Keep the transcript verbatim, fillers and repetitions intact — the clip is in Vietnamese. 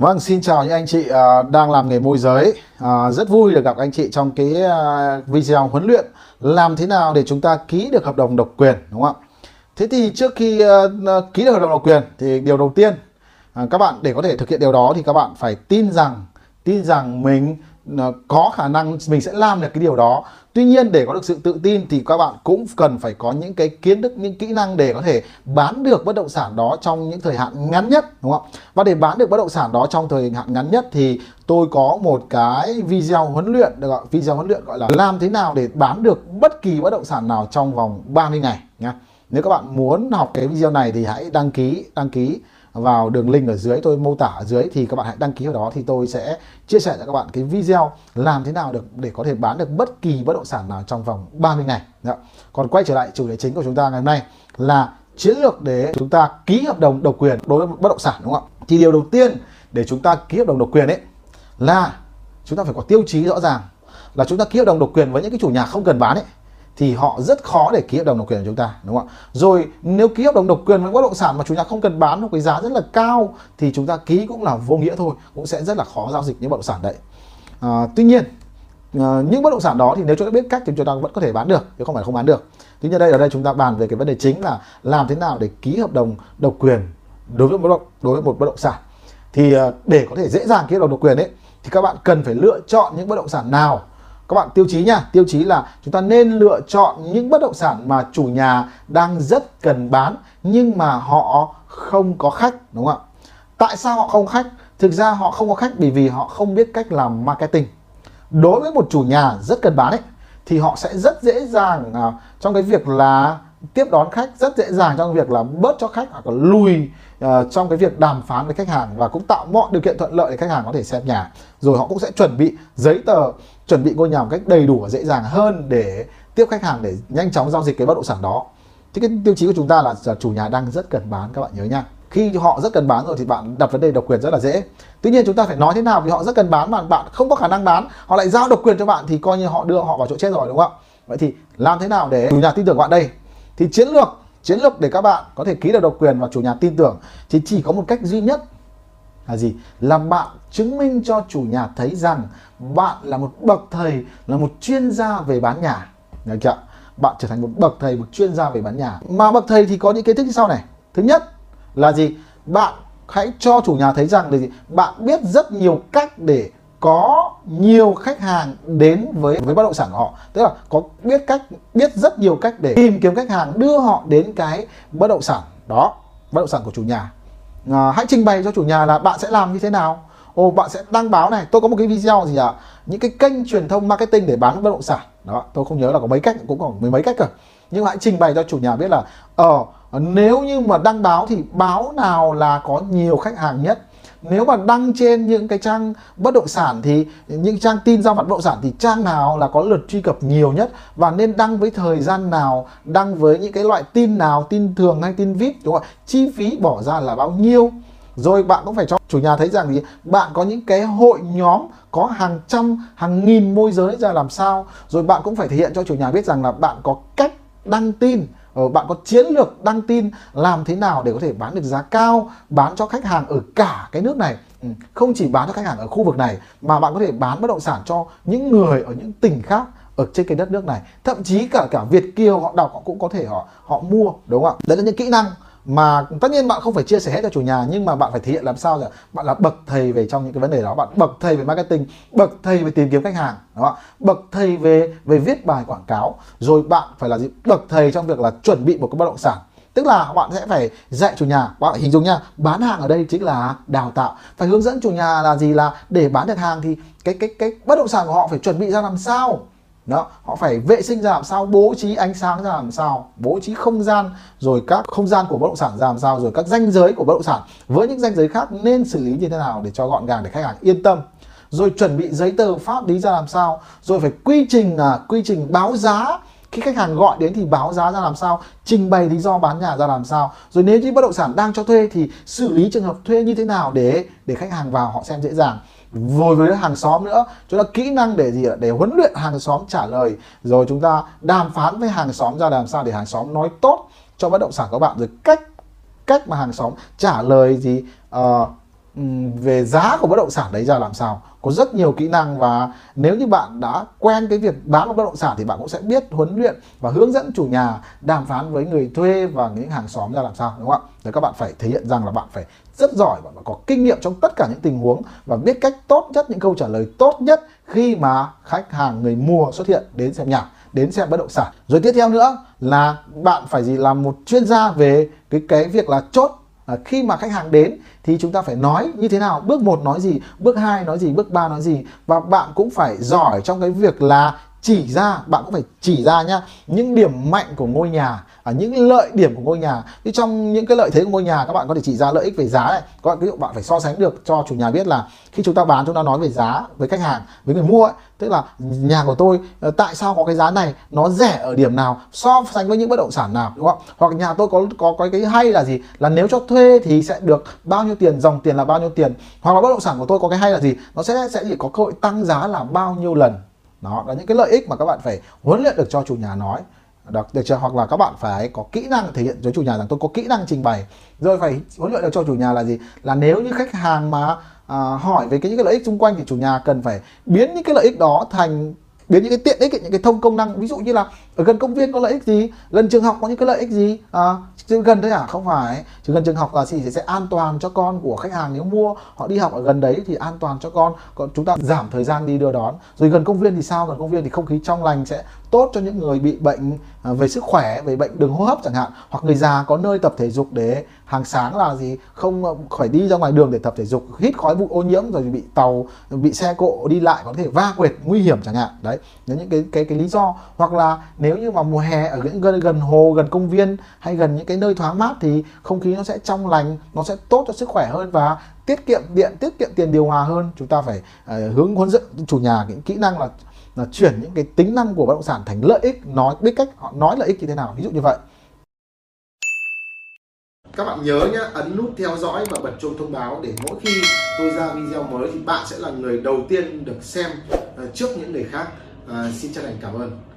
Vâng, xin chào những anh chị uh, đang làm nghề môi giới. uh, Rất vui được gặp anh chị trong cái uh, video huấn luyện làm thế nào để chúng ta ký được hợp đồng độc quyền, đúng không ạ? Thế thì trước khi uh, ký được hợp đồng độc quyền thì điều đầu tiên uh, các bạn để có thể thực hiện điều đó thì các bạn phải tin rằng tin rằng mình uh, có khả năng mình sẽ làm được cái điều đó. Tuy nhiên để có được sự tự tin thì các bạn cũng cần phải có những cái kiến thức, những kỹ năng để có thể bán được bất động sản đó trong những thời hạn ngắn nhất, đúng không? Và để bán được bất động sản đó trong thời hạn ngắn nhất thì tôi có một cái video huấn luyện, được gọi video huấn luyện gọi là làm thế nào để bán được bất kỳ bất động sản nào trong vòng ba mươi ngày nhá. Nếu các bạn muốn học cái video này thì hãy đăng ký, đăng ký vào đường link ở dưới, tôi mô tả ở dưới thì các bạn hãy đăng ký vào đó, thì tôi sẽ chia sẻ cho các bạn cái video làm thế nào được để có thể bán được bất kỳ bất động sản nào trong vòng ba mươi ngày. Đó. Còn quay trở lại chủ đề chính của chúng ta ngày hôm nay là chiến lược để chúng ta ký hợp đồng độc quyền đối với bất động sản, đúng không ạ? Thì điều đầu tiên để chúng ta ký hợp đồng độc quyền ấy là chúng ta phải có tiêu chí rõ ràng, là chúng ta ký hợp đồng độc quyền với những cái chủ nhà không cần bán ấy thì họ rất khó để ký hợp đồng độc quyền của chúng ta, đúng không ạ? Rồi nếu ký hợp đồng độc quyền với bất động sản mà chủ nhà không cần bán với giá rất là cao thì chúng ta ký cũng là vô nghĩa thôi, cũng sẽ rất là khó giao dịch những bất động sản đấy. À, tuy nhiên à, những bất động sản đó thì nếu chúng ta biết cách thì chúng ta vẫn có thể bán được chứ không phải không bán được. Tuy nhiên đây ở đây chúng ta bàn về cái vấn đề chính là làm thế nào để ký hợp đồng độc quyền đối với một đối với một bất động sản. Thì à, để có thể dễ dàng ký hợp đồng độc quyền ấy thì các bạn cần phải lựa chọn những bất động sản nào. Các bạn tiêu chí nha, tiêu chí là chúng ta nên lựa chọn những bất động sản mà chủ nhà đang rất cần bán nhưng mà họ không có khách, đúng không ạ? Tại sao họ không khách? Thực ra họ không có khách bởi vì họ không biết cách làm marketing. Đối với một chủ nhà rất cần bán ấy, thì họ sẽ rất dễ dàng à, trong cái việc là tiếp đón khách, rất dễ dàng trong việc là bớt cho khách hoặc là lùi uh, trong cái việc đàm phán với khách hàng và cũng tạo mọi điều kiện thuận lợi để khách hàng có thể xem nhà. Rồi họ cũng sẽ chuẩn bị giấy tờ, chuẩn bị ngôi nhà một cách đầy đủ và dễ dàng hơn để tiếp khách hàng, để nhanh chóng giao dịch cái bất động sản đó. Thế cái tiêu chí của chúng ta là, là chủ nhà đang rất cần bán, các bạn nhớ nha. Khi họ rất cần bán rồi thì bạn đặt vấn đề độc quyền rất là dễ. Tuy nhiên chúng ta phải nói thế nào vì họ rất cần bán mà bạn không có khả năng bán, họ lại giao độc quyền cho bạn thì coi như họ đưa họ vào chỗ chết rồi, đúng không? Vậy thì làm thế nào để chủ nhà tin tưởng bạn đây? Thì chiến lược, chiến lược để các bạn có thể ký được độc quyền và chủ nhà tin tưởng thì chỉ có một cách duy nhất là gì? Là bạn chứng minh cho chủ nhà thấy rằng bạn là một bậc thầy, là một chuyên gia về bán nhà. Được chưa? Bạn trở thành một bậc thầy, một chuyên gia về bán nhà. Mà bậc thầy thì có những kiến thức như sau này. Thứ nhất là gì? Bạn hãy cho chủ nhà thấy rằng là gì? Bạn biết rất nhiều cách để có nhiều khách hàng đến với với bất động sản của họ, tức là có biết cách biết rất nhiều cách để tìm kiếm khách hàng, đưa họ đến cái bất động sản đó, bất động sản của chủ nhà. À, hãy trình bày cho chủ nhà là bạn sẽ làm như thế nào. Ồ, bạn sẽ đăng báo này, tôi có một cái video gì ạ, những cái kênh truyền thông marketing để bán bất động sản đó, tôi không nhớ là có mấy cách, cũng có mấy mấy cách cả, nhưng hãy trình bày cho chủ nhà biết là ờ nếu như mà đăng báo thì báo nào là có nhiều khách hàng nhất. Nếu mà đăng trên những cái trang bất động sản thì những trang tin giao bán bất động sản thì trang nào là có lượt truy cập nhiều nhất, và nên đăng với thời gian nào, đăng với những cái loại tin nào, tin thường hay tin vi ai pi, đúng không? Chi phí bỏ ra là bao nhiêu. Rồi bạn cũng phải cho chủ nhà thấy rằng thì bạn có những cái hội nhóm có hàng trăm, hàng nghìn môi giới ra làm sao. Rồi bạn cũng phải thể hiện cho chủ nhà biết rằng là bạn có cách đăng tin, bạn có chiến lược đăng tin làm thế nào để có thể bán được giá cao, bán cho khách hàng ở cả cái nước này, không chỉ bán cho khách hàng ở khu vực này mà bạn có thể bán bất động sản cho những người ở những tỉnh khác ở trên cái đất nước này, thậm chí cả cả Việt kiều họ đọc họ cũng có thể họ họ mua, đúng không ạ? Đấy là những kỹ năng mà tất nhiên bạn không phải chia sẻ hết cho chủ nhà, nhưng mà bạn phải thể hiện làm sao là bạn là bậc thầy về trong những cái vấn đề đó, bạn bậc thầy về marketing, bậc thầy về tìm kiếm khách hàng, đúng không? Bậc thầy về về viết bài quảng cáo, rồi bạn phải là gì? Bậc thầy trong việc là chuẩn bị một cái bất động sản, tức là bạn sẽ phải dạy chủ nhà. Bạn phải hình dung nha, bán hàng ở đây chính là đào tạo, phải hướng dẫn chủ nhà là gì, là để bán được hàng thì cái cái cái bất động sản của họ phải chuẩn bị ra làm sao. Đó, họ phải vệ sinh ra làm sao, bố trí ánh sáng ra làm sao, bố trí không gian, rồi các không gian của bất động sản ra làm sao, rồi các ranh giới của bất động sản với những ranh giới khác nên xử lý như thế nào để cho gọn gàng để khách hàng yên tâm, rồi chuẩn bị giấy tờ pháp lý ra làm sao, rồi phải quy trình là quy trình báo giá, khi khách hàng gọi đến thì báo giá ra làm sao, trình bày lý do bán nhà ra làm sao, rồi nếu như bất động sản đang cho thuê thì xử lý trường hợp thuê như thế nào để để khách hàng vào họ xem dễ dàng. Rồi với hàng xóm nữa, chúng ta kỹ năng để gì ạ? Để huấn luyện hàng xóm trả lời, rồi chúng ta đàm phán với hàng xóm ra làm sao để hàng xóm nói tốt cho bất động sản của bạn, rồi cách cách mà hàng xóm trả lời gì uh, về giá của bất động sản đấy ra làm sao. Có rất nhiều kỹ năng, và nếu như bạn đã quen cái việc bán bất động sản thì bạn cũng sẽ biết huấn luyện và hướng dẫn chủ nhà đàm phán với người thuê và những hàng xóm ra làm sao, đúng không ạ? Thì các bạn phải thể hiện rằng là bạn phải rất giỏi, bạn phải có kinh nghiệm trong tất cả những tình huống và biết cách tốt nhất, những câu trả lời tốt nhất khi mà khách hàng người mua xuất hiện đến xem nhà, đến xem bất động sản. Rồi tiếp theo nữa là bạn phải gì làm một chuyên gia về cái cái việc là chốt. À, khi mà khách hàng đến thì chúng ta phải nói như thế nào, bước một nói gì, bước hai nói gì, bước ba nói gì. Và bạn cũng phải giỏi trong cái việc là chỉ ra, bạn cũng phải chỉ ra nhá, những điểm mạnh của ngôi nhà, à, những lợi điểm của ngôi nhà. Thì trong những cái lợi thế của ngôi nhà các bạn có thể chỉ ra lợi ích về giá này. Các bạn, ví dụ bạn phải so sánh được cho chủ nhà biết là khi chúng ta bán chúng ta nói về giá với khách hàng, với người mua ấy, tức là nhà của tôi tại sao có cái giá này, nó rẻ ở điểm nào so sánh với những bất động sản nào, đúng không? Hoặc nhà tôi có có có cái hay là gì, là nếu cho thuê thì sẽ được bao nhiêu tiền, dòng tiền là bao nhiêu tiền. Hoặc là bất động sản của tôi có cái hay là gì, nó sẽ sẽ chỉ có cơ hội tăng giá là bao nhiêu lần. Đó là những cái lợi ích mà các bạn phải huấn luyện được cho chủ nhà nói. Được, được chưa? Hoặc là các bạn phải có kỹ năng thể hiện với chủ nhà rằng tôi có kỹ năng trình bày. Rồi phải huấn luyện được cho chủ nhà là gì? Là nếu như khách hàng mà à, hỏi về cái, những cái lợi ích xung quanh thì chủ nhà cần phải biến những cái lợi ích đó thành, biến những cái tiện ích, những cái thông công năng. Ví dụ như là ở gần công viên có lợi ích gì, gần trường học có những cái lợi ích gì, à, chứ gần đấy à? Không phải, chứ gần trường học là gì, sẽ an toàn cho con của khách hàng, nếu mua họ đi học ở gần đấy thì an toàn cho con, còn chúng ta giảm thời gian đi đưa đón. Rồi gần công viên thì sao, gần công viên thì không khí trong lành sẽ tốt cho những người bị bệnh về sức khỏe, về bệnh đường hô hấp chẳng hạn, hoặc người già có nơi tập thể dục để hàng sáng là gì không phải đi ra ngoài đường để tập thể dục, hít khói bụi ô nhiễm rồi bị tàu, bị xe cộ đi lại có thể va quệt nguy hiểm chẳng hạn. Đấy là những cái cái cái lý do. Hoặc là nếu như mà mùa hè ở gần gần hồ, gần công viên hay gần những cái nơi thoáng mát thì không khí nó sẽ trong lành, nó sẽ tốt cho sức khỏe hơn và tiết kiệm điện, tiết kiệm tiền điều hòa hơn. Chúng ta phải uh, hướng hướng dẫn chủ nhà những kỹ năng là là chuyển những cái tính năng của bất động sản thành lợi ích, nói biết cách họ nói lợi ích như thế nào, ví dụ như vậy. Các bạn nhớ nhé, ấn nút theo dõi và bật chuông thông báo để mỗi khi tôi ra video mới thì bạn sẽ là người đầu tiên được xem uh, trước những người khác. Uh, xin chân thành cảm ơn.